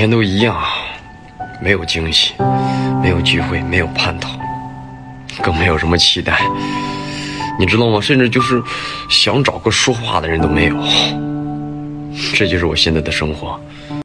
天都一样，没有惊喜，没有机会，没有盼头，更没有什么期待，你知道吗？甚至就是想找个说话的人都没有。这就是我现在的生活。